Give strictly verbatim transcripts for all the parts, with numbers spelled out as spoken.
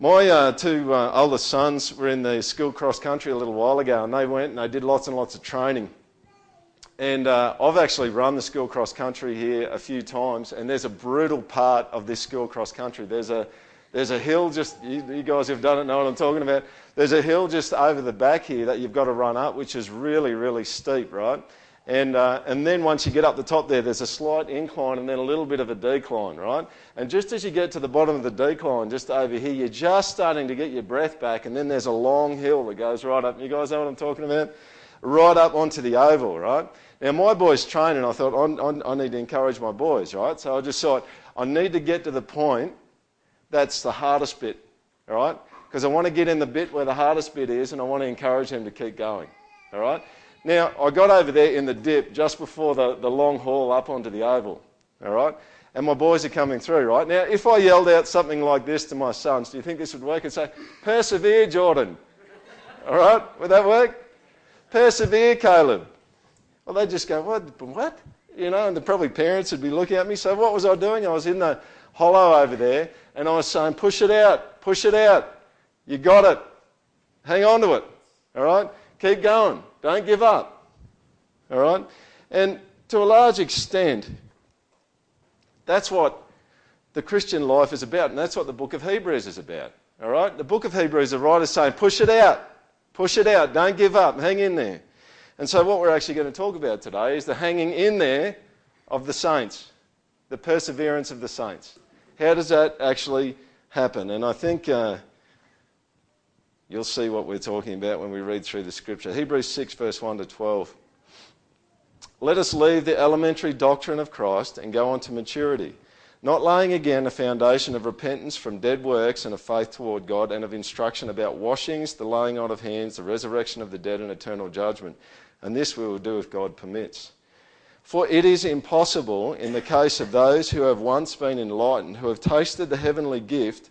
My uh, two uh, oldest sons were in the school cross-country a little while ago, and they went and they did lots and lots of training. And uh, I've actually run the school cross-country here a few times, and there's a brutal part of this school cross-country. There's a there's a hill just, you, you guys who've done it know what I'm talking about. There's a hill just over the back here that you've got to run up, which is really, really steep, right? And uh, and then once you get up the top there, there's a slight incline and then a little bit of a decline, right? And just as you get to the bottom of the decline, just over here, you're just starting to get your breath back, and then there's a long hill that goes right up. You guys know what I'm talking about? Right up onto the oval, right? Now, my boys train, and I thought, I, I, I need to encourage my boys, right? So I just thought, I need to get to the point that's the hardest bit, all right? Because I want to get in the bit where the hardest bit is, and I want to encourage them to keep going, all right? Now, I got over there in the dip just before the, the long haul up onto the oval, all right? And my boys are coming through, right? Now, if I yelled out something like this to my sons, do you think this would work? And say, persevere, Jordan, all right? Would that work? Persevere, Caleb. Well, they'd just go, what? What? You know, and the, probably parents would be looking at me. So what was I doing? I was in the hollow over there, and I was saying, push it out, push it out. You got it. Hang on to it, all right? Keep going. Don't give up, all right? And to a large extent, that's what the Christian life is about, and that's what the book of Hebrews is about, all right? The book of Hebrews, the writer's saying, push it out, push it out, don't give up, hang in there. And so what we're actually going to talk about today is the hanging in there of the saints, the perseverance of the saints. How does that actually happen? And I think... Uh, You'll see what we're talking about when we read through the scripture. Hebrews six, verse one to twelve. Let us leave the elementary doctrine of Christ and go on to maturity, not laying again a foundation of repentance from dead works and of faith toward God and of instruction about washings, the laying on of hands, the resurrection of the dead and eternal judgment. And this we will do if God permits. For it is impossible in the case of those who have once been enlightened, who have tasted the heavenly gift,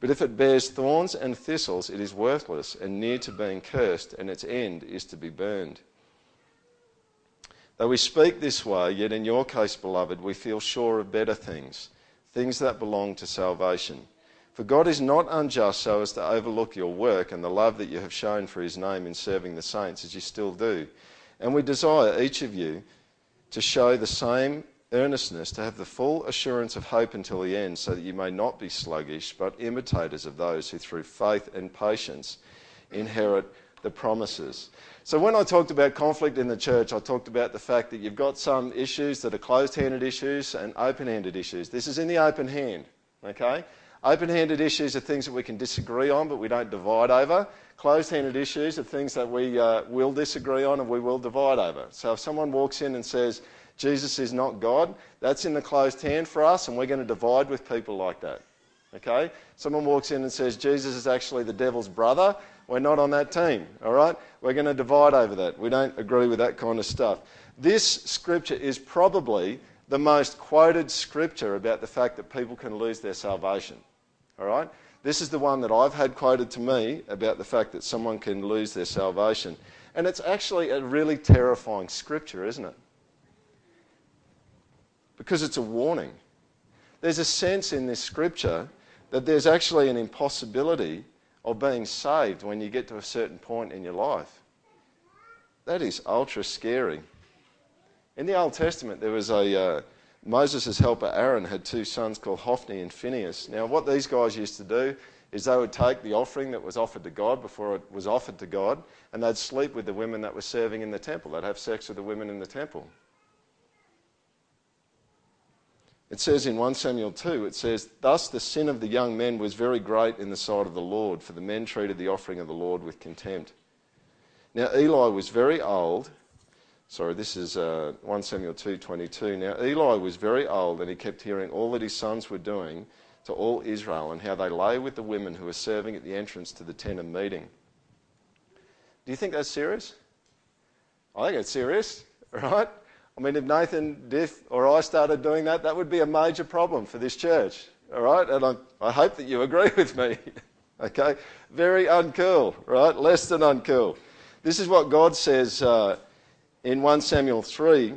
But if it bears thorns and thistles, it is worthless and near to being cursed, and its end is to be burned. Though we speak this way, yet in your case, beloved, we feel sure of better things, things that belong to salvation. For God is not unjust so as to overlook your work and the love that you have shown for his name in serving the saints, as you still do. And we desire each of you to show the same earnestness to have the full assurance of hope until the end, so that you may not be sluggish, but imitators of those who through faith and patience inherit the promises. So when I talked about conflict in the church, I talked about the fact that you've got some issues that are closed-handed issues and open-handed issues. This is in the open hand, okay? Open-handed issues are things that we can disagree on, but we don't divide over. Closed-handed issues are things that we uh, will disagree on and we will divide over. So if someone walks in and says, Jesus is not God, that's in the closed hand for us, and we're going to divide with people like that, okay? Someone walks in and says, Jesus is actually the devil's brother, we're not on that team, all right? We're going to divide over that. We don't agree with that kind of stuff. This scripture is probably the most quoted scripture about the fact that people can lose their salvation, all right? This is the one that I've had quoted to me about the fact that someone can lose their salvation. And it's actually a really terrifying scripture, isn't it? Because it's a warning. There's a sense in this scripture that there's actually an impossibility of being saved when you get to a certain point in your life. That is ultra scary. In the Old Testament, there was a... Uh, Moses' helper Aaron had two sons called Hophni and Phinehas. Now, what these guys used to do is they would take the offering that was offered to God before it was offered to God, and they'd sleep with the women that were serving in the temple. They'd have sex with the women in the temple. It says in First Samuel two, it says, thus the sin of the young men was very great in the sight of the Lord, for the men treated the offering of the Lord with contempt. Now Eli was very old. Sorry, this is uh, First Samuel two twenty-two. Now Eli was very old, and he kept hearing all that his sons were doing to all Israel and how they lay with the women who are serving at the entrance to the tent of meeting. Do you think that's serious? I think it's serious, right? I mean, if Nathan Diff or I started doing that, that would be a major problem for this church, all right? And I, I hope that you agree with me, okay? Very uncool, right? Less than uncool. This is what God says uh, in First Samuel three,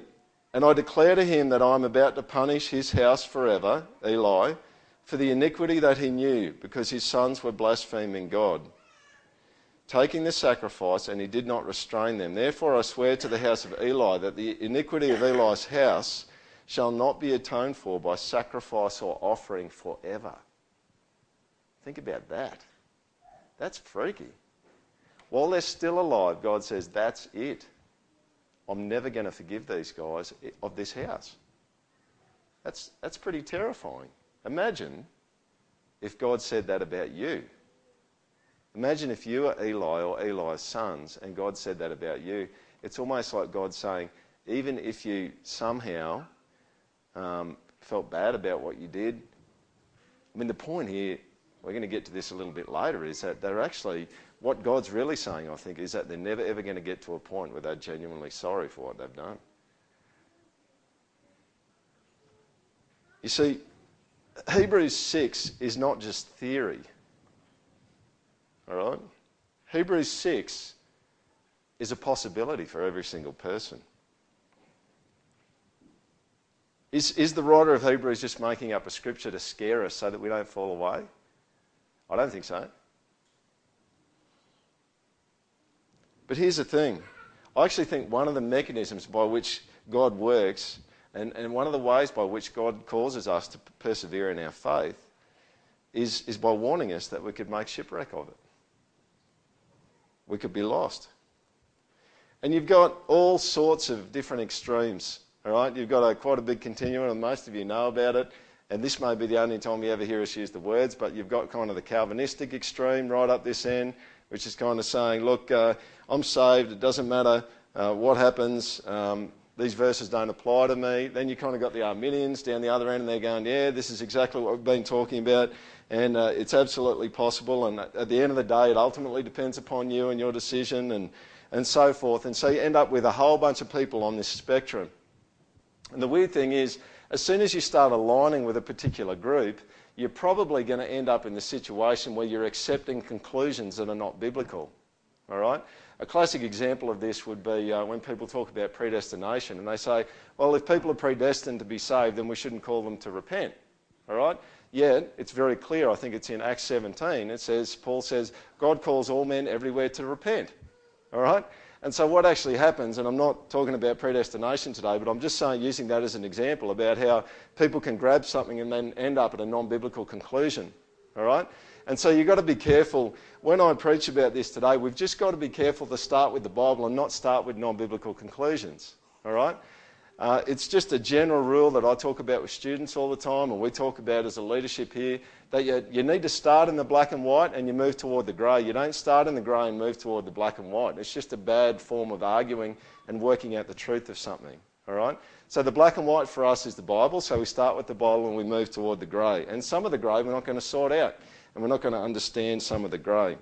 and I declare to him that I am about to punish his house forever, Eli, for the iniquity that he knew, because his sons were blaspheming God, taking the sacrifice, and he did not restrain them. Therefore I swear to the house of Eli that the iniquity of Eli's house shall not be atoned for by sacrifice or offering forever. Think about that. That's freaky. While they're still alive, God says, that's it. I'm never going to forgive these guys of this house. That's, that's pretty terrifying. Imagine if God said that about you. Imagine if you were Eli or Eli's sons and God said that about you. It's almost like God saying, even if you somehow um, felt bad about what you did, I mean, the point here, we're going to get to this a little bit later, is that they're actually, what God's really saying, I think, is that they're never ever going to get to a point where they're genuinely sorry for what they've done. You see, Hebrews six is not just theory. All right? Hebrews six is a possibility for every single person. Is, is the writer of Hebrews just making up a scripture to scare us so that we don't fall away? I don't think so. But here's the thing. I actually think one of the mechanisms by which God works, and, and one of the ways by which God causes us to persevere in our faith, Is, is by warning us that we could make shipwreck of it. We could be lost. And you've got all sorts of different extremes, all right? You've got a, quite a big continuum, and most of you know about it, and this may be the only time you ever hear us use the words, but you've got kind of the Calvinistic extreme right up this end, which is kind of saying, look, uh, I'm saved, it doesn't matter uh, what happens, um, these verses don't apply to me. Then you kind of got the Arminians down the other end, and they're going, yeah, this is exactly what we've been talking about, and uh, it's absolutely possible, and at the end of the day, it ultimately depends upon you and your decision, and, and so forth. And so you end up with a whole bunch of people on this spectrum. And the weird thing is, as soon as you start aligning with a particular group, you're probably going to end up in the situation where you're accepting conclusions that are not biblical, all right? A classic example of this would be uh, when people talk about predestination, and they say, well, if people are predestined to be saved, then we shouldn't call them to repent, all right? Yet, it's very clear, I think it's in Acts seventeen, it says, Paul says, God calls all men everywhere to repent, all right? And so what actually happens, and I'm not talking about predestination today, but I'm just saying, using that as an example about how people can grab something and then end up at a non-biblical conclusion, all right? And so you've got to be careful. When I preach about this today, we've just got to be careful to start with the Bible and not start with non-biblical conclusions, all right? Uh, it's just a general rule that I talk about with students all the time, and we talk about as a leadership here, that you, you need to start in the black and white and you move toward the grey. You don't start in the grey and move toward the black and white. It's just a bad form of arguing and working out the truth of something, all right? So the black and white for us is the Bible, so we start with the Bible and we move toward the grey. And some of the grey we're not going to sort out. And we're not going to understand some of the grey.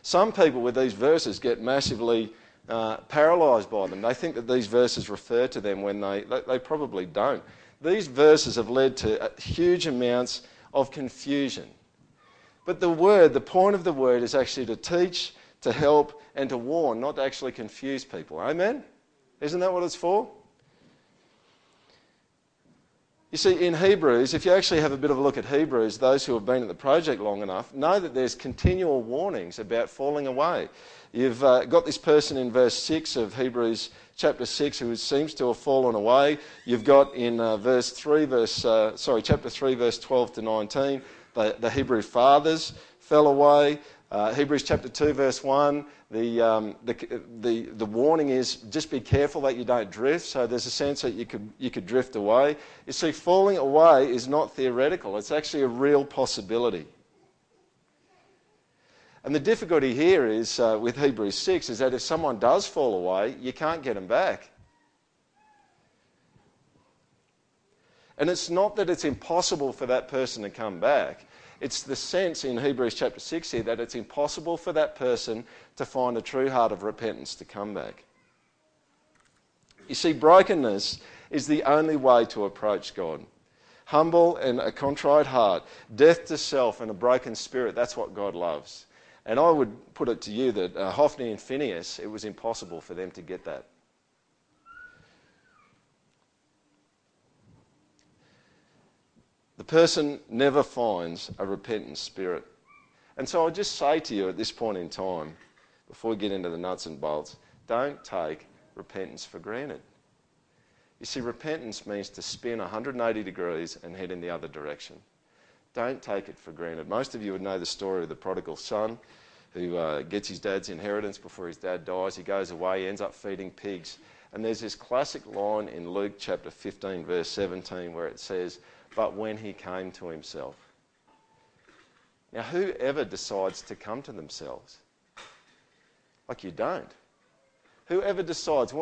Some people with these verses get massively uh, paralysed by them. They think that these verses refer to them when they, they, they probably don't. These verses have led to huge amounts of confusion. But the word, the point of the word is actually to teach, to help, and to warn, not to actually confuse people. Amen? Isn't that what it's for? You see, in Hebrews, if you actually have a bit of a look at Hebrews, those who have been at the project long enough know that there's continual warnings about falling away. You've uh, got this person in verse six of Hebrews chapter six who seems to have fallen away. You've got in uh, verse three, verse uh, sorry, chapter three, verse twelve to nineteen, the, the Hebrew fathers fell away. Uh, Hebrews chapter two, verse one, the, um, the, the, the warning is just be careful that you don't drift. So there's a sense that you could, you could drift away. You see, falling away is not theoretical. It's actually a real possibility. And the difficulty here is uh, with Hebrews six is that if someone does fall away, you can't get them back. And it's not that it's impossible for that person to come back. It's the sense in Hebrews chapter six here that it's impossible for that person to find a true heart of repentance to come back. You see, brokenness is the only way to approach God. Humble and a contrite heart, death to self and a broken spirit, that's what God loves. And I would put it to you that uh, Hophni and Phinehas, it was impossible for them to get that. The person never finds a repentant spirit. And so I just say to you at this point in time, before we get into the nuts and bolts, don't take repentance for granted. You see, repentance means to spin one hundred eighty degrees and head in the other direction. Don't take it for granted. Most of you would know the story of the prodigal son who uh, gets his dad's inheritance before his dad dies. He goes away, he ends up feeding pigs. And there's this classic line in Luke chapter fifteen, verse seventeen, where it says, "But when he came to himself." Now, whoever decides to come to themselves? Like, you don't. Whoever decides,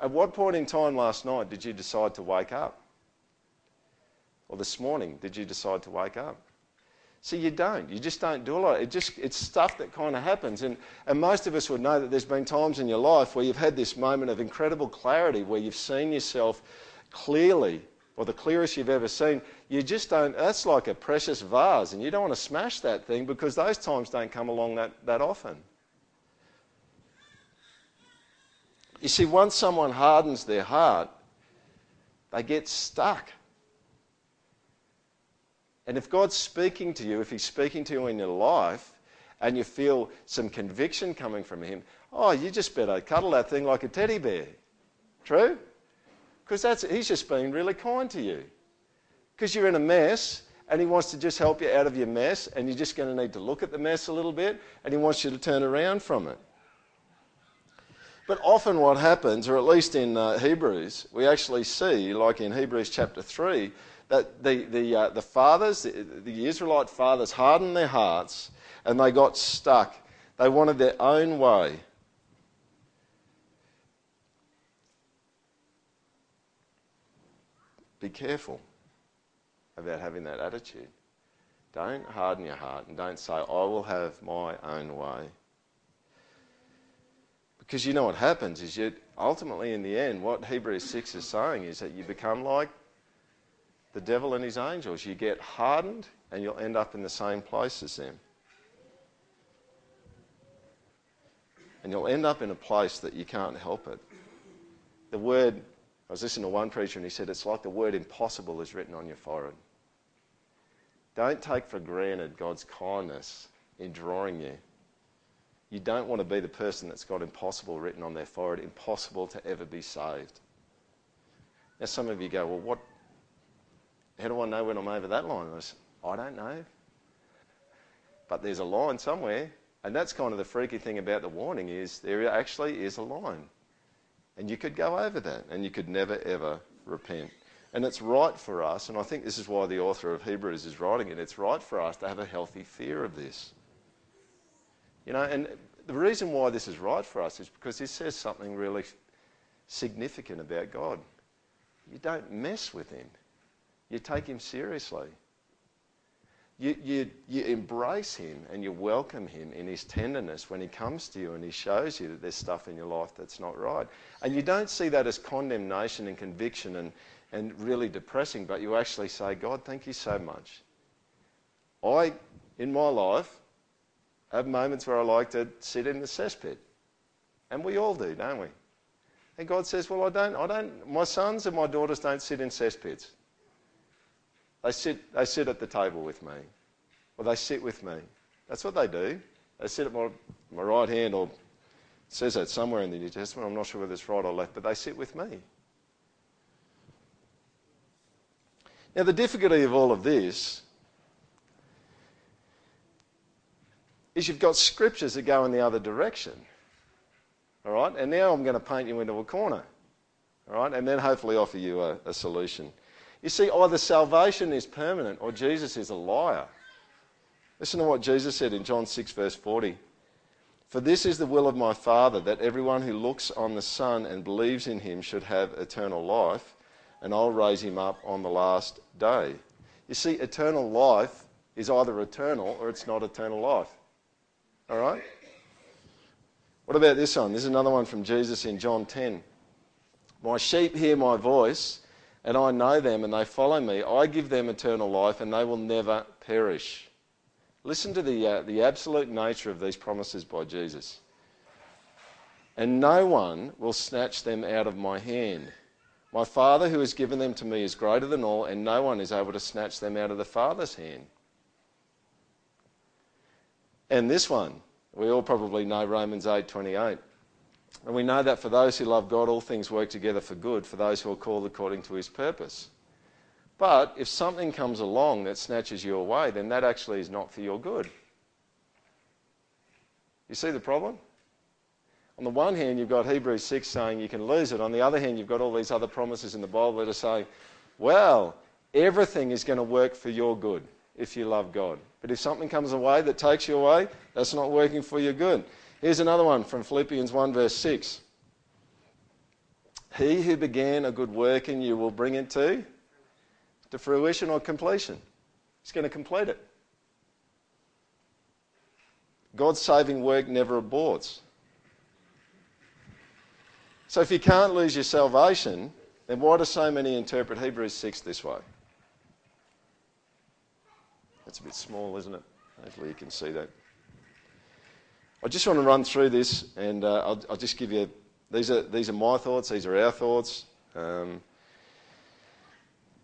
at what point in time last night did you decide to wake up? Or this morning, did you decide to wake up? See, you don't. You just don't do a lot. It just, it's stuff that kind of happens. And, and most of us would know that there's been times in your life where you've had this moment of incredible clarity, where you've seen yourself clearly, or the clearest you've ever seen. You just don't, that's like a precious vase, and you don't want to smash that thing, because those times don't come along that, that often. You see, once someone hardens their heart, they get stuck. And if God's speaking to you, if he's speaking to you in your life, and you feel some conviction coming from him, oh, you just better cuddle that thing like a teddy bear. True? Because that's, he's just being really kind to you. Because you're in a mess, and he wants to just help you out of your mess, and you're just going to need to look at the mess a little bit, and he wants you to turn around from it. But often what happens, or at least in uh, Hebrews, we actually see, like in Hebrews chapter three, that the, the, uh, the fathers, the, the Israelite fathers hardened their hearts, and they got stuck. They wanted their own way. Be careful about having that attitude. Don't harden your heart, and don't say, "I will have my own way." Because you know what happens is, you ultimately, in the end, what Hebrews six is saying is that you become like the devil and his angels. You get hardened, and you'll end up in the same place as them. And you'll end up in a place that you can't help it. The word, I was listening to one preacher, and he said, it's like the word impossible is written on your forehead. Don't take for granted God's kindness in drawing you. You don't want to be the person that's got impossible written on their forehead, impossible to ever be saved. Now, some of you go, well, what? How do I know when I'm over that line? I, was, I don't know. But there's a line somewhere, and that's kind of the freaky thing about the warning, is there actually is a line. And you could go over that, and you could never, ever repent. And it's right for us, and I think this is why the author of Hebrews is writing it, it's right for us to have a healthy fear of this. You know, and the reason why this is right for us is because this says something really significant about God. You don't mess with him. You take him seriously. You, you, you embrace him, and you welcome him in his tenderness when he comes to you and he shows you that there's stuff in your life that's not right. And you don't see that as condemnation and conviction and, and really depressing, but you actually say, God, thank you so much. I, in my life, have moments where I like to sit in the cesspit. And we all do, don't we? And God says, well, I don't, I don't, my sons and my daughters don't sit in cesspits. They sit, they sit at the table with me. Or they sit with me. That's what they do. They sit at my, my right hand, or it says that somewhere in the New Testament. I'm not sure whether it's right or left, but they sit with me. Now, the difficulty of all of this is you've got scriptures that go in the other direction. All right? And now I'm going to paint you into a corner. All right? And then hopefully offer you a, a solution. You see, either salvation is permanent or Jesus is a liar. Listen to what Jesus said in John six, verse forty. For this is the will of my Father, that everyone who looks on the Son and believes in him should have eternal life, and I'll raise him up on the last day. You see, eternal life is either eternal or it's not eternal life. All right? What about this one? This is another one from Jesus in John ten. My sheep hear my voice, and I know them, and they follow me. I give them eternal life, and they will never perish. Listen to the, uh, the absolute nature of these promises by Jesus. And no one will snatch them out of my hand. My Father who has given them to me is greater than all, and no one is able to snatch them out of the Father's hand. And this one, we all probably know Romans eight twenty-eight. And we know that for those who love God, all things work together for good, for those who are called according to his purpose. But if something comes along that snatches you away, then that actually is not for your good. You see the problem? On the one hand, you've got Hebrews six saying you can lose it. On the other hand, you've got all these other promises in the Bible that are saying, well, everything is going to work for your good if you love God. But if something comes away that takes you away, that's not working for your good. Here's another one from Philippians one verse six. He who began a good work in you will bring it to, to fruition or completion. He's going to complete it. God's saving work never aborts. So if you can't lose your salvation, then why do so many interpret Hebrews six this way? That's a bit small, isn't it? Hopefully you can see that. I just want to run through this, and uh, I'll, I'll just give you, these are these are my thoughts, these are our thoughts. Um,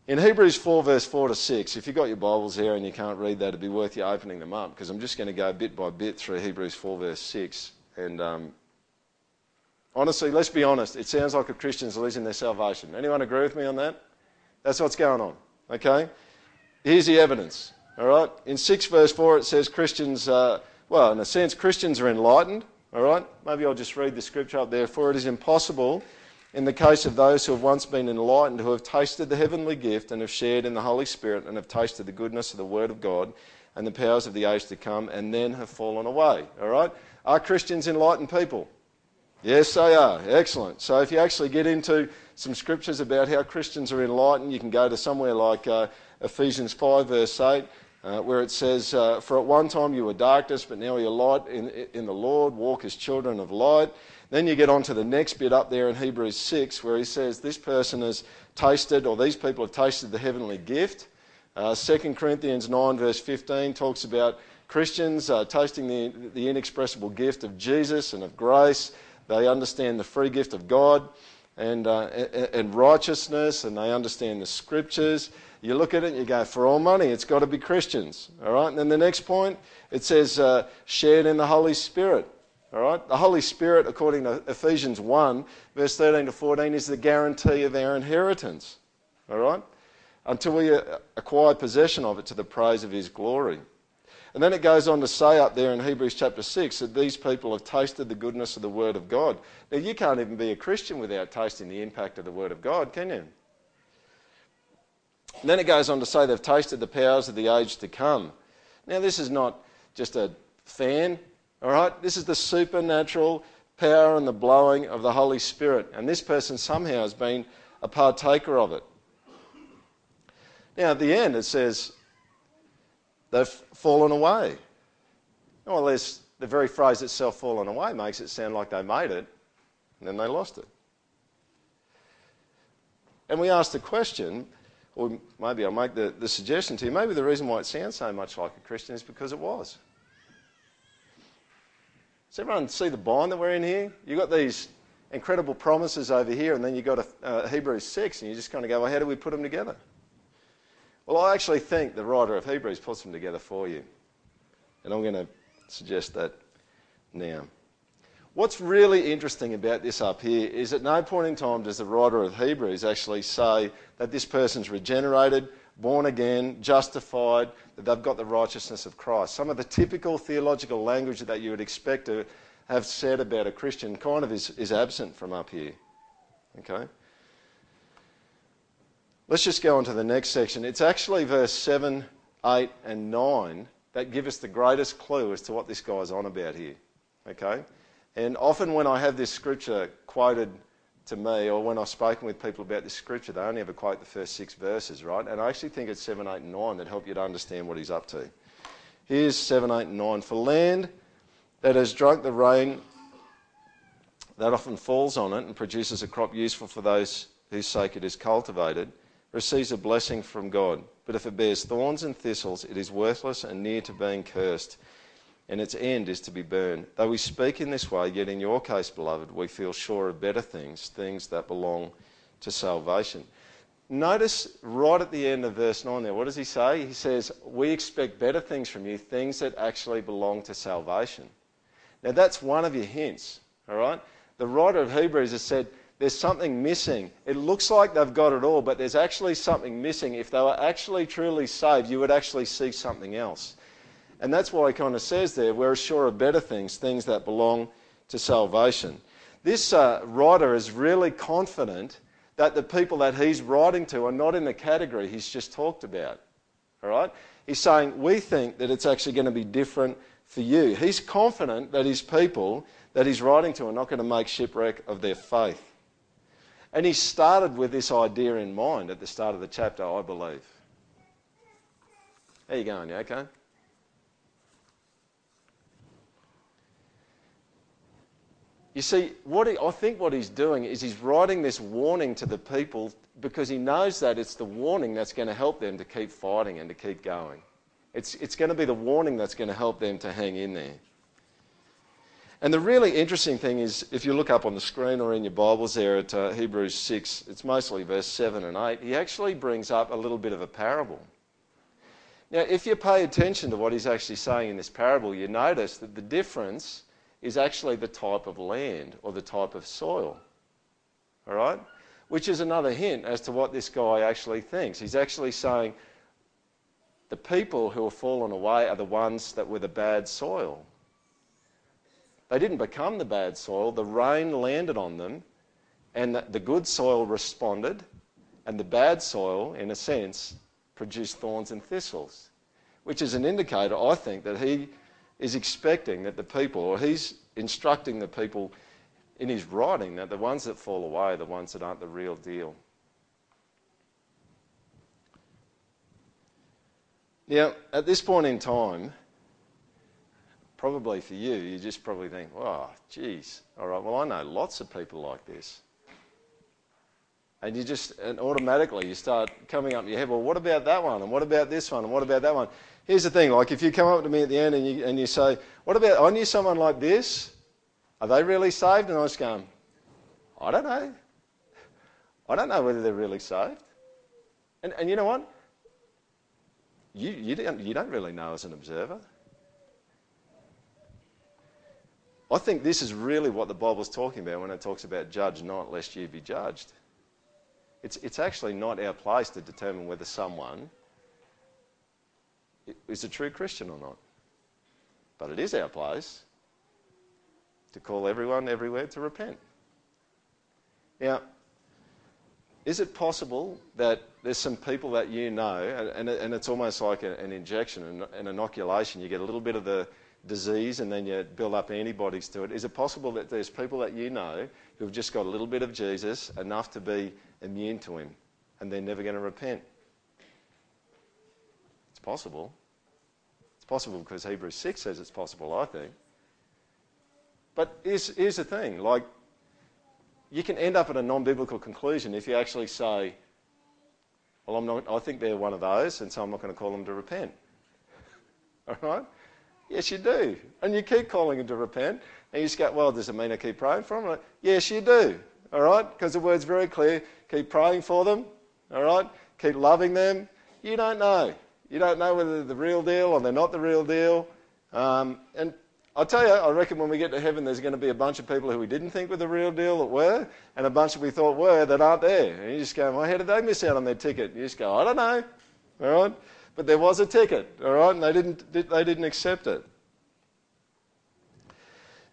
in Hebrews four, verse four to six, if you've got your Bibles there and you can't read that, it'd be worth you opening them up, because I'm just going to go bit by bit through Hebrews four, verse six. And um, honestly, let's be honest, it sounds like a Christian's losing their salvation. Anyone agree with me on that? That's what's going on, okay? Here's the evidence, all right? In six, verse four, it says Christians... Uh, Well, in a sense, Christians are enlightened, all right? Maybe I'll just read the scripture up there. For it is impossible in the case of those who have once been enlightened, who have tasted the heavenly gift and have shared in the Holy Spirit and have tasted the goodness of the Word of God and the powers of the age to come and then have fallen away, all right? Are Christians enlightened people? Yes, they are. Excellent. So if you actually get into some scriptures about how Christians are enlightened, you can go to somewhere like uh, Ephesians five, verse eight, Uh, where it says, uh, for at one time you were darkness, but now you're light in, in the Lord, walk as children of light. Then you get on to the next bit up there in Hebrews six, where he says this person has tasted, or these people have tasted the heavenly gift. Uh, Second Corinthians nine verse fifteen talks about Christians uh, tasting the, the inexpressible gift of Jesus and of grace. They understand the free gift of God and, uh, and righteousness, and they understand the scriptures. You look at it and you go, for all money, it's got to be Christians. All right? And then the next point, it says, uh, shared in the Holy Spirit. All right? The Holy Spirit, according to Ephesians one, verse thirteen to fourteen, is the guarantee of our inheritance. All right? Until we acquire possession of it to the praise of His glory. And then it goes on to say up there in Hebrews chapter six that these people have tasted the goodness of the Word of God. Now, you can't even be a Christian without tasting the impact of the Word of God, can you? And then it goes on to say they've tasted the powers of the age to come. Now, this is not just a fan, all right? This is the supernatural power and the blowing of the Holy Spirit. And this person somehow has been a partaker of it. Now, at the end, it says they've fallen away. Or at least the very phrase itself, fallen away, makes it sound like they made it and then they lost it. And we ask the question... Or maybe I'll make the, the suggestion to you, maybe the reason why it sounds so much like a Christian is because it was. Does everyone see the bind that we're in here? You've got these incredible promises over here, and then you've got a, uh, Hebrews six, and you just kind of go, well, how do we put them together? Well, I actually think the writer of Hebrews puts them together for you. And I'm going to suggest that now. What's really interesting about this up here is at no point in time does the writer of Hebrews actually say that this person's regenerated, born again, justified, that they've got the righteousness of Christ. Some of the typical theological language that you would expect to have said about a Christian kind of is, is absent from up here. Okay? Let's just go on to the next section. It's actually verse seven, eight and nine that give us the greatest clue as to what this guy's on about here. Okay? And often when I have this scripture quoted to me, or when I've spoken with people about this scripture, they only ever quote the first six verses, right? And I actually think it's seven, eight, and nine that help you to understand what he's up to. Here's seven, eight, and nine. For land that has drunk the rain that often falls on it and produces a crop useful for those whose sake it is cultivated, receives a blessing from God. But if it bears thorns and thistles, it is worthless and near to being cursed, and its end is to be burned. Though we speak in this way, yet in your case, beloved, we feel sure of better things, things that belong to salvation. Notice right at the end of verse nine there, what does he say? He says, we expect better things from you, things that actually belong to salvation. Now that's one of your hints, all right? The writer of Hebrews has said, there's something missing. It looks like they've got it all, but there's actually something missing. If they were actually truly saved, you would actually see something else. And that's why he kind of says there, we're sure of better things, things that belong to salvation. This uh, writer is really confident that the people that he's writing to are not in the category he's just talked about. All right? He's saying, we think that it's actually going to be different for you. He's confident that his people that he's writing to are not going to make shipwreck of their faith. And he started with this idea in mind at the start of the chapter, I believe. How you going? You okay? You see, what he, I think what he's doing is he's writing this warning to the people because he knows that it's the warning that's going to help them to keep fighting and to keep going. It's, it's going to be the warning that's going to help them to hang in there. And the really interesting thing is, if you look up on the screen or in your Bibles there at uh, Hebrews six, it's mostly verse seven and eight, he actually brings up a little bit of a parable. Now, if you pay attention to what he's actually saying in this parable, you notice that the difference is actually the type of land or the type of soil, all right? Which is another hint as to what this guy actually thinks. He's actually saying the people who have fallen away are the ones that were the bad soil. They didn't become the bad soil. The rain landed on them, and the, the good soil responded, and the bad soil, in a sense, produced thorns and thistles, which is an indicator, I think, that he is expecting that the people, or he's instructing the people in his writing, that the ones that fall away are the ones that aren't the real deal. Now, at this point in time, probably for you, you just probably think, oh, geez, all right, well, I know lots of people like this. And you just, and automatically you start coming up in your head, well, what about that one, and what about this one, and what about that one? Here's the thing, like if you come up to me at the end and you, and you say, what about, I knew someone like this, are they really saved? And I just go, I don't know. I don't know whether they're really saved. And and you know what? You you don't, you don't really know as an observer. I think this is really what the Bible's talking about when it talks about judge not, lest you be judged. It's it's actually not our place to determine whether someone is a true Christian or not. But it is our place to call everyone everywhere to repent. Now, is it possible that there's some people that you know, and, and, and it's almost like a, an injection, an, an inoculation, you get a little bit of the disease and then you build up antibodies to it. Is it possible that there's people that you know who've just got a little bit of Jesus, enough to be immune to him, and they're never going to repent? It's possible. It's possible because Hebrews six says it's possible, I think. But here's, here's the thing, like, you can end up at a non-biblical conclusion if you actually say, well, I'm not, I think they're one of those, and so I'm not going to call them to repent. All right? Yes, you do. And you keep calling him to repent. And you just go, well, does it mean I keep praying for them? Like, yes, you do. All right? Because the word's very clear. Keep praying for them. All right? Keep loving them. You don't know. You don't know whether they're the real deal or they're not the real deal. Um, and I'll tell you, I reckon when we get to heaven, there's going to be a bunch of people who we didn't think were the real deal that were, and a bunch that we thought were that aren't there. And you just go, well, how did they miss out on their ticket? And you just go, I don't know. All right? But there was a ticket, all right, and they didn't, they didn't accept it.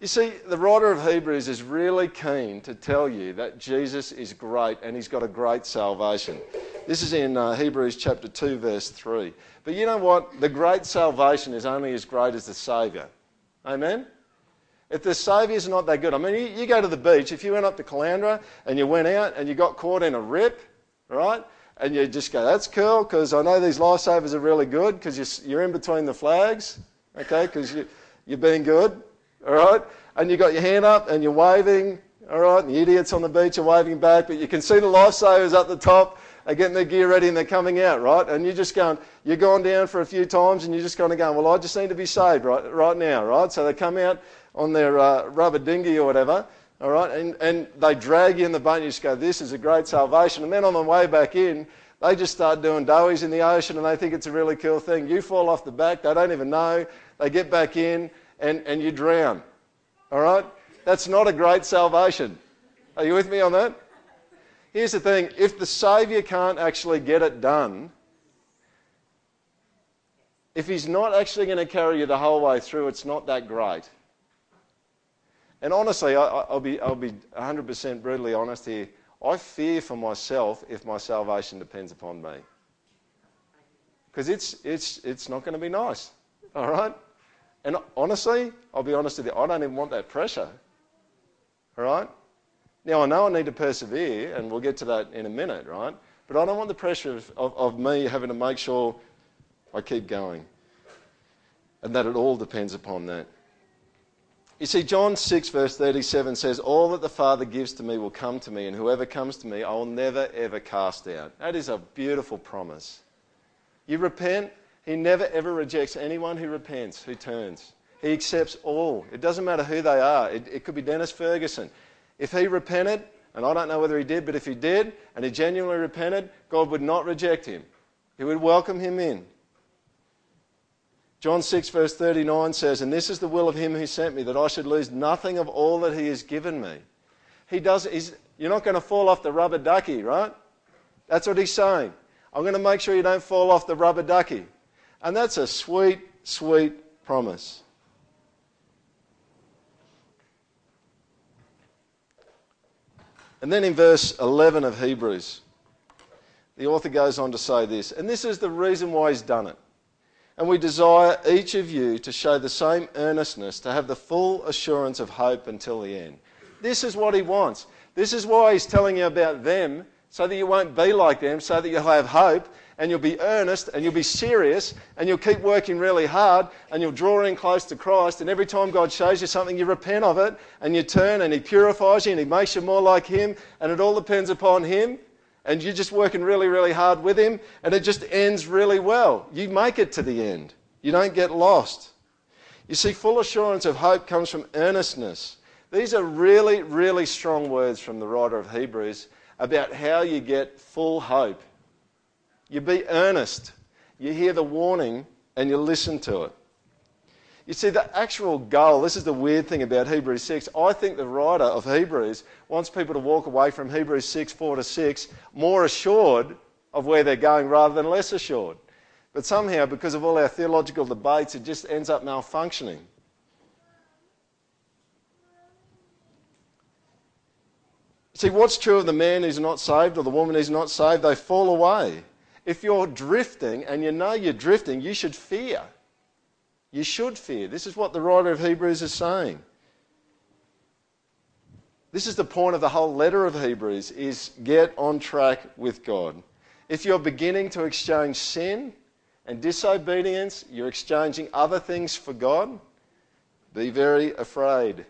You see, the writer of Hebrews is really keen to tell you that Jesus is great and he's got a great salvation. This is in uh, Hebrews chapter two, verse three. But you know what? The great salvation is only as great as the Saviour. Amen? If the saviour's not that good, I mean, you, you go to the beach, if you went up to Calandra and you went out and you got caught in a rip, right? And you just go, that's cool, because I know these lifesavers are really good, because you're in between the flags, okay, because you, you're being good, all right? And you got your hand up and you're waving, all right, and the idiots on the beach are waving back, but you can see the lifesavers at the top are getting their gear ready and they're coming out, right? And you're just going, you're going down for a few times and you're just kind of going, well, I just need to be saved right, right now, right? So they come out on their uh, rubber dinghy or whatever, all right, and, and they drag you in the boat and you just go, this is a great salvation. And then on the way back in, they just start doing doughies in the ocean and they think it's a really cool thing. You fall off the back, they don't even know. They get back in and, and you drown, all right? That's not a great salvation. Are you with me on that? Here's the thing, if the Saviour can't actually get it done, if he's not actually going to carry you the whole way through, it's not that great. And honestly, I, I'll be I'll be one hundred percent brutally honest here. I fear for myself if my salvation depends upon me, because it's it's it's not going to be nice, all right? And honestly, I'll be honest with you. I don't even want that pressure, all right? Now I know I need to persevere, and we'll get to that in a minute, right? But I don't want the pressure of, of, of me having to make sure I keep going, and that it all depends upon that. You see, John six, verse thirty-seven says, all that the Father gives to me will come to me, and whoever comes to me, I will never, ever cast out. That is a beautiful promise. You repent, he never, ever rejects anyone who repents, who turns. He accepts all. It doesn't matter who they are. It, it could be Dennis Ferguson. If he repented, and I don't know whether he did, but if he did, and he genuinely repented, God would not reject him. He would welcome him in. John six, verse thirty-nine says, and this is the will of him who sent me, that I should lose nothing of all that he has given me. He does. He's, you're not going to fall off the rubber ducky, right? That's what he's saying. I'm going to make sure you don't fall off the rubber ducky. And that's a sweet, sweet promise. And then in verse eleven of Hebrews, the author goes on to say this, and this is the reason why he's done it. And we desire each of you to show the same earnestness, to have the full assurance of hope until the end. This is what he wants. This is why he's telling you about them, so that you won't be like them, so that you'll have hope, and you'll be earnest, and you'll be serious, and you'll keep working really hard, and you'll draw in close to Christ, and every time God shows you something, you repent of it, and you turn, and he purifies you, and he makes you more like him, and it all depends upon him. And you're just working really, really hard with him, and it just ends really well. You make it to the end. You don't get lost. You see, full assurance of hope comes from earnestness. These are really, really strong words from the writer of Hebrews about how you get full hope. You be earnest. You hear the warning, and you listen to it. You see, the actual goal, this is the weird thing about Hebrews six, I think the writer of Hebrews wants people to walk away from Hebrews six, four to six, more assured of where they're going rather than less assured. But somehow, because of all our theological debates, it just ends up malfunctioning. See, what's true of the man who's not saved or the woman who's not saved? They fall away. If you're drifting, and you know you're drifting, you should fear. You should fear. This is what the writer of Hebrews is saying. This is the point of the whole letter of Hebrews, is get on track with God. If you're beginning to exchange sin and disobedience, you're exchanging other things for God, be very afraid.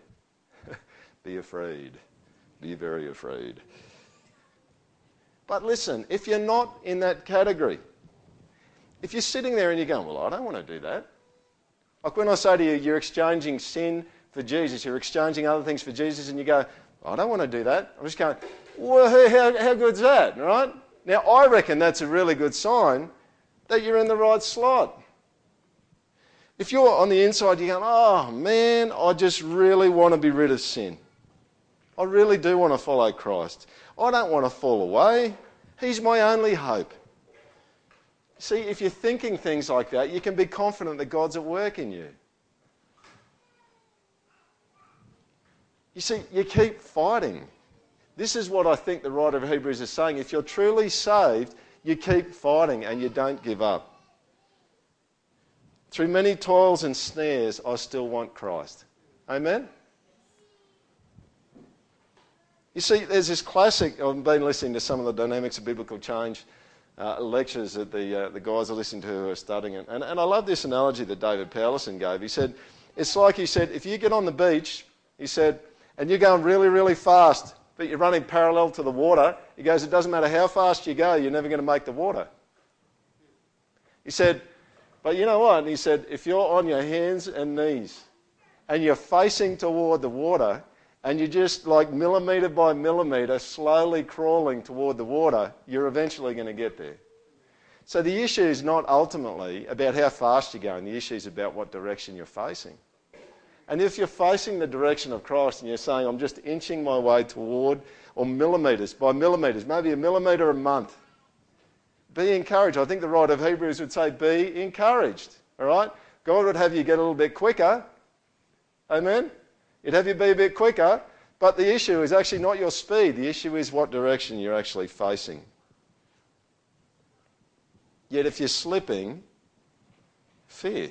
Be afraid. Be very afraid. But listen, if you're not in that category, if you're sitting there and you're going, well, I don't want to do that. Like when I say to you, you're exchanging sin for Jesus, you're exchanging other things for Jesus, and you go, I don't want to do that. I'm just going, well, how, how good's that, right? Now, I reckon that's a really good sign that you're in the right slot. If you're on the inside, you're going, oh, man, I just really want to be rid of sin. I really do want to follow Christ. I don't want to fall away. He's my only hope. See, if you're thinking things like that, you can be confident that God's at work in you. You see, you keep fighting. This is what I think the writer of Hebrews is saying. If you're truly saved, you keep fighting and you don't give up. Through many toils and snares, I still want Christ. Amen? You see, there's this classic, I've been listening to some of the Dynamics of Biblical Change uh, lectures that the uh, the guys I listen to who are studying it. And, and I love this analogy that David Powlerson gave. He said, it's like, he said, if you get on the beach, he said, and you're going really, really fast, but you're running parallel to the water, he goes, it doesn't matter how fast you go, you're never going to make the water. He said, but you know what? And he said, if you're on your hands and knees and you're facing toward the water and you're just like millimetre by millimetre slowly crawling toward the water, you're eventually going to get there. So the issue is not ultimately about how fast you're going. The issue is about what direction you're facing. And if you're facing the direction of Christ and you're saying, I'm just inching my way toward, or millimetres by millimetres, maybe a millimetre a month, be encouraged. I think the writer of Hebrews would say, be encouraged. All right? God would have you get a little bit quicker. Amen? He'd have you be a bit quicker. But the issue is actually not your speed. The issue is what direction you're actually facing. Yet if you're slipping, fear.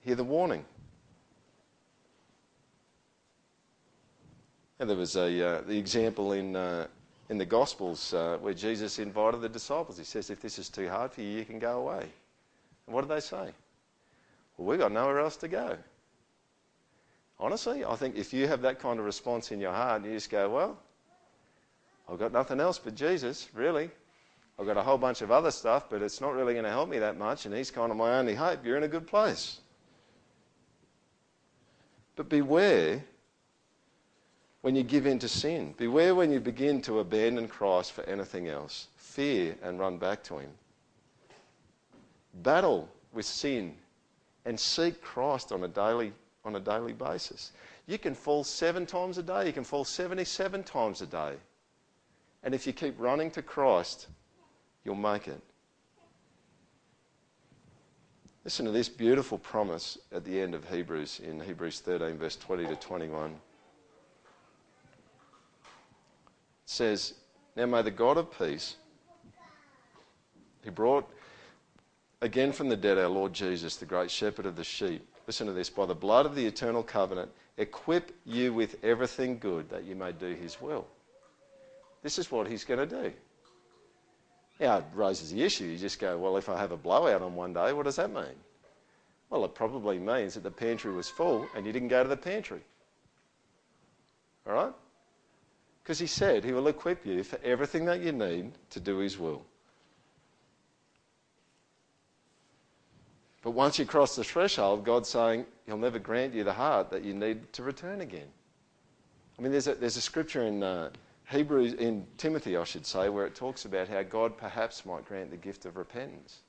Hear the warning. And there was a uh, the example in uh, in the Gospels uh, where Jesus invited the disciples. He says, if this is too hard for you, you can go away. And what did they say? Well, we've got nowhere else to go. Honestly, I think if you have that kind of response in your heart, you just go, well, I've got nothing else but Jesus, really. I've got a whole bunch of other stuff, but it's not really going to help me that much, and he's kind of my only hope. You're in a good place. But beware when you give in to sin. Beware when you begin to abandon Christ for anything else. Fear and run back to him. Battle with sin and seek Christ on a daily, on a daily basis. You can fall seven times a day. You can fall seventy-seven times a day. And if you keep running to Christ, you'll make it. Listen to this beautiful promise at the end of Hebrews, in Hebrews thirteen, verse twenty to twenty-one. It says, now may the God of peace, who brought again from the dead our Lord Jesus, the great shepherd of the sheep, listen to this, by the blood of the eternal covenant, equip you with everything good that you may do his will. This is what he's going to do. Now, it raises the issue. You just go, well, if I have a blowout on one day, what does that mean? Well, it probably means that the pantry was full and you didn't go to the pantry. All right? Because he said he will equip you for everything that you need to do his will. But once you cross the threshold, God's saying he'll never grant you the heart that you need to return again. I mean, there's a, there's a scripture in... Uh, Hebrews, in Timothy, I should say, where it talks about how God perhaps might grant the gift of repentance.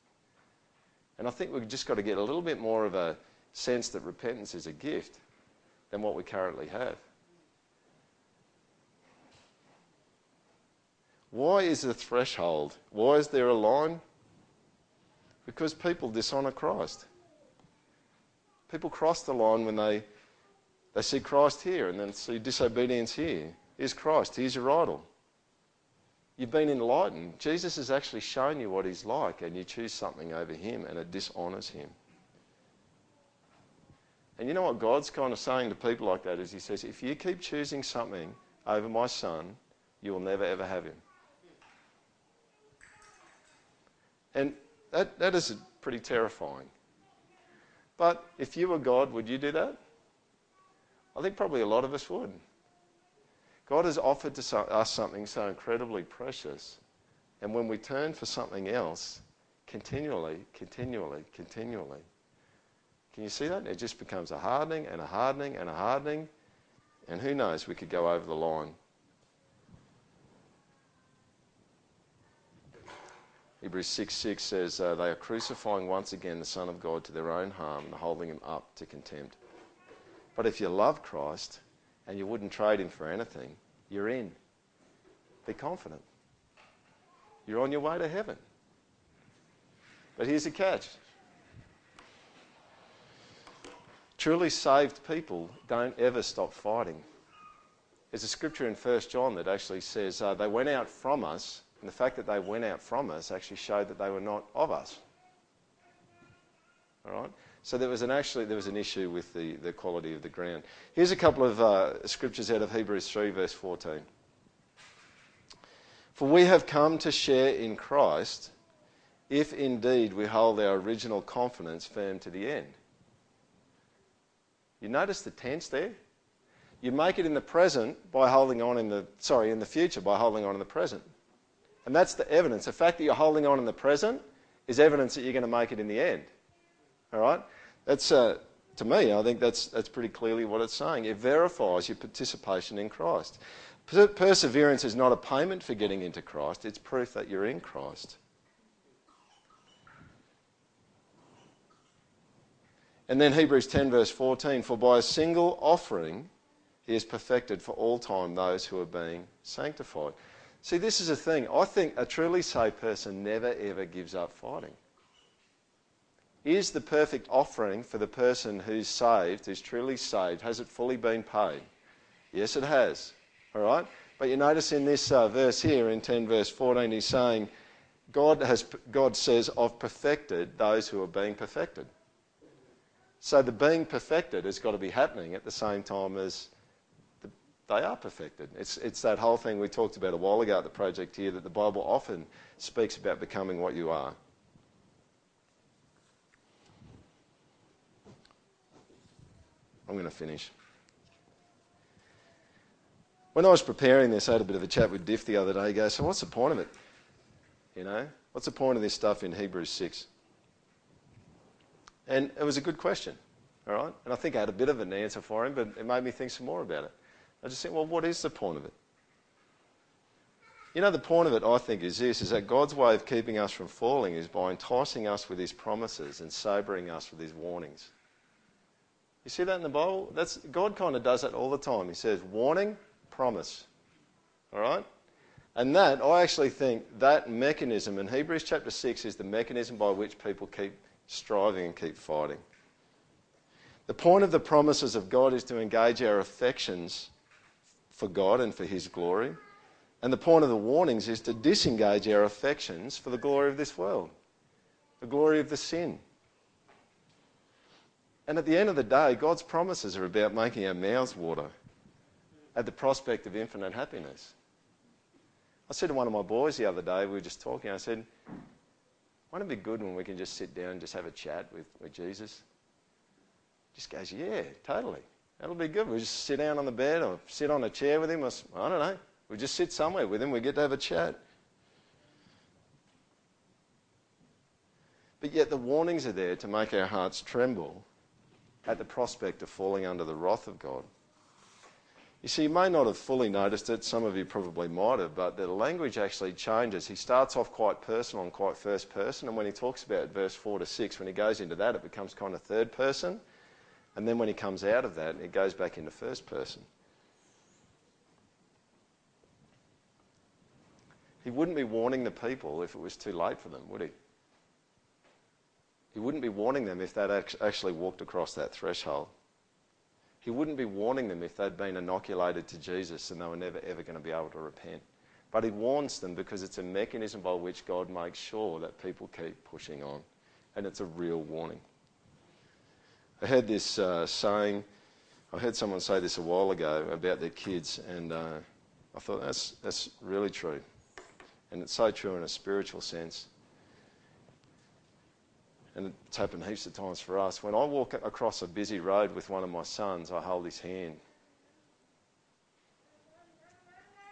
And I think we've just got to get a little bit more of a sense that repentance is a gift than what we currently have. Why is the threshold? Why is there a line? Because people dishonour Christ. People cross the line when they, they see Christ here and then see disobedience here. Here's Christ. Here's your idol. You've been enlightened. Jesus has actually shown you what he's like, and you choose something over him, and it dishonours him. And you know what God's kind of saying to people like that is he says, if you keep choosing something over my son, you will never, ever have him. And that, that is pretty terrifying. But if you were God, would you do that? I think probably a lot of us would. God has offered to us something so incredibly precious, and when we turn for something else, continually, continually, continually. Can you see that? It just becomes a hardening and a hardening and a hardening, and who knows, we could go over the line. Hebrews six six says, uh, they are crucifying once again the Son of God to their own harm and holding him up to contempt. But if you love Christ, and you wouldn't trade him for anything, you're in. Be confident. You're on your way to heaven. But here's the catch. Truly saved people don't ever stop fighting. There's a scripture in First John that actually says uh, they went out from us, and the fact that they went out from us actually showed that they were not of us. All right? So there was an actually there was an issue with the, the quality of the ground. Here's a couple of uh, scriptures out of Hebrews three, verse fourteen. For we have come to share in Christ, if indeed we hold our original confidence firm to the end. You notice the tense there? You make it in the present by holding on in the sorry in the future by holding on in the present, and that's the evidence. The fact that you're holding on in the present is evidence that you're going to make it in the end. All right, that's uh, to me. I think that's that's pretty clearly what it's saying. It verifies your participation in Christ. Perseverance is not a payment for getting into Christ. It's proof that you're in Christ. And then Hebrews ten verse fourteen, for by a single offering He is perfected for all time those who are being sanctified. See, this is a thing. I think a truly saved person never, ever gives up fighting. Is the perfect offering for the person who's saved, who's truly saved, has it fully been paid? Yes, it has. All right? But you notice in this uh, verse here, in ten verse fourteen, he's saying, God, has, God says, I've perfected those who are being perfected. So the being perfected has got to be happening at the same time as they are perfected. It's it's that whole thing we talked about a while ago at the project here, that the Bible often speaks about becoming what you are. I'm going to finish. When I was preparing this, I had a bit of a chat with Diff the other day. He goes, so what's the point of it? You know, what's the point of this stuff in Hebrews six? And it was a good question, all right? And I think I had a bit of an answer for him, but it made me think some more about it. I just think, well, what is the point of it? You know, the point of it, I think, is this, is that God's way of keeping us from falling is by enticing us with His promises and sobering us with His warnings. You see that in the Bible? That's, God kind of does that all the time. He says, warning, promise. All right? And that, I actually think, that mechanism in Hebrews chapter six is the mechanism by which people keep striving and keep fighting. The point of the promises of God is to engage our affections for God and for His glory. And the point of the warnings is to disengage our affections for the glory of this world, the glory of the sin. And at the end of the day, God's promises are about making our mouths water at the prospect of infinite happiness. I said to one of my boys the other day, we were just talking, I said, wouldn't it be good when we can just sit down and just have a chat with, with Jesus? Just goes, yeah, totally. That'll be good. We'll just sit down on the bed or sit on a chair with him. Or, I don't know. We'll just sit somewhere with him. We get to have a chat. But yet the warnings are there to make our hearts tremble at the prospect of falling under the wrath of God. You see, you may not have fully noticed it. Some of you probably might have, but the language actually changes. He starts off quite personal and quite first person, and when he talks about it, verse four to six, when he goes into that, it becomes kind of third person. And then when he comes out of that, it goes back into first person. He wouldn't be warning the people if it was too late for them, would he? He wouldn't be warning them if they'd actually walked across that threshold. He wouldn't be warning them if they'd been inoculated to Jesus and they were never, ever going to be able to repent. But he warns them because it's a mechanism by which God makes sure that people keep pushing on. And it's a real warning. I heard this uh, saying, I heard someone say this a while ago about their kids, and uh, I thought that's that's really true. And it's so true in a spiritual sense. And it's happened heaps of times for us. When I walk across a busy road with one of my sons, I hold his hand.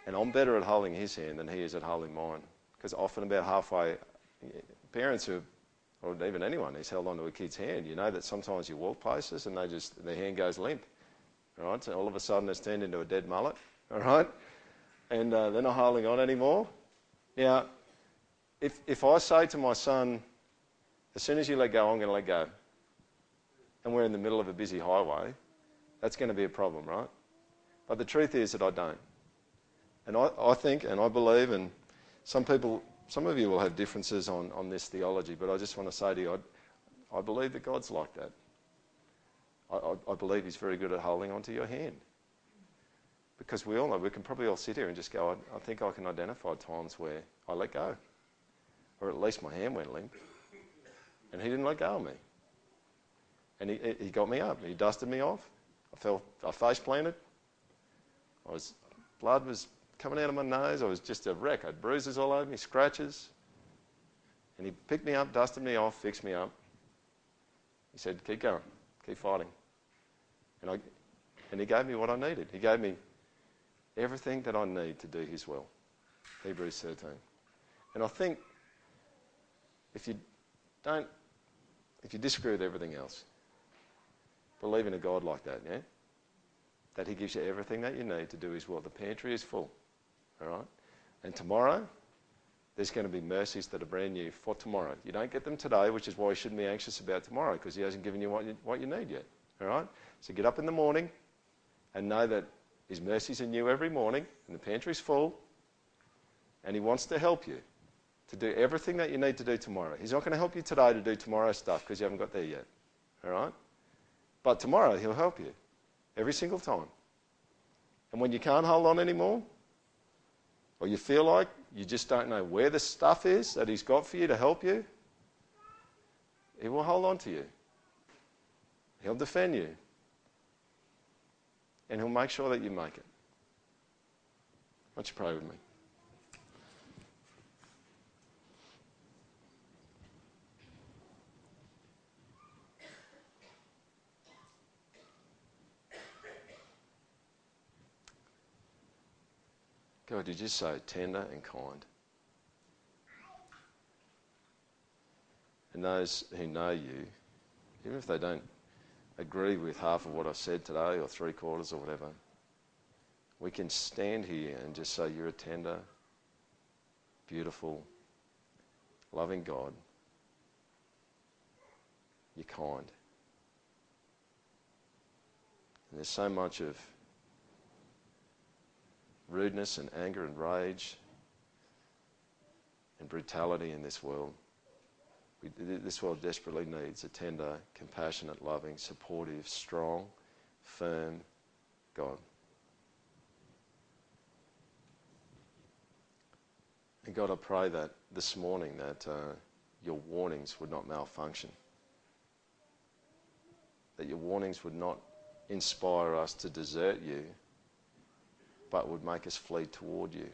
And I'm better at holding his hand than he is at holding mine. Because often about halfway, parents who are or even anyone who's held onto a kid's hand, you know that sometimes you walk places and they just their hand goes limp, all right? So all of a sudden it's turned into a dead mullet, all right? And uh, they're not holding on anymore. Now, if if I say to my son, as soon as you let go, I'm going to let go, and we're in the middle of a busy highway, that's going to be a problem, right? But the truth is that I don't. And I, I think and I believe, and some people... Some of you will have differences on, on this theology, but I just want to say to you, I, I believe that God's like that. I, I, I believe He's very good at holding onto your hand. Because we all know, we can probably all sit here and just go, I, I think I can identify times where I let go. Or at least my hand went limp. And He didn't let go of me. And he, he got me up. He dusted me off. I fell, I face planted. I was, blood was coming out of my nose. I was just a wreck. I had bruises all over me, scratches. And he picked me up, dusted me off, fixed me up. He said, keep going, keep fighting. And, I, and he gave me what I needed. He gave me everything that I need to do his will. Hebrews thirteen. And I think if you don't, if you disagree with everything else, believe in a God like that, yeah? That he gives you everything that you need to do his will. The pantry is full, all right? And tomorrow, there's going to be mercies that are brand new for tomorrow. You don't get them today, which is why you shouldn't be anxious about tomorrow, because he hasn't given you what you, what you need yet, all right? So get up in the morning and know that his mercies are new every morning, and the pantry's full, and he wants to help you to do everything that you need to do tomorrow. He's not going to help you today to do tomorrow's stuff because you haven't got there yet, all right? But tomorrow he'll help you every single time. And when you can't hold on anymore, or you feel like you just don't know where the stuff is that he's got for you to help you, he will hold on to you. He'll defend you. And he'll make sure that you make it. Why don't you pray with me? God, you're just so tender and kind. And those who know you, even if they don't agree with half of what I've said today or three quarters or whatever, we can stand here and just say you're a tender, beautiful, loving God. You're kind. And there's so much of rudeness and anger and rage and brutality in this world. We, this world desperately needs a tender, compassionate, loving, supportive, strong, firm God. And God, I pray that this morning that uh, your warnings would not malfunction, that your warnings would not inspire us to desert you, but would make us flee toward you.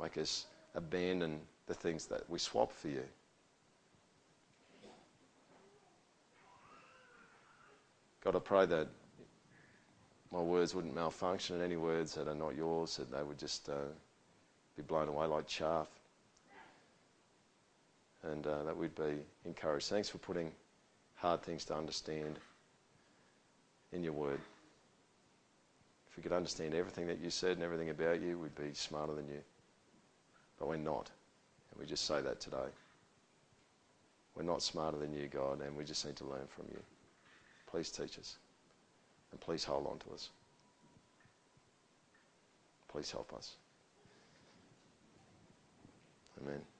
Make us abandon the things that we swap for you. God, I pray that my words wouldn't malfunction, and any words that are not yours, that they would just uh, be blown away like chaff. And uh, that we'd be encouraged. Thanks for putting hard things to understand in your word. If we could understand everything that you said and everything about you, we'd be smarter than you. But we're not. And we just say that today. We're not smarter than you, God, and we just need to learn from you. Please teach us. And please hold on to us. Please help us. Amen.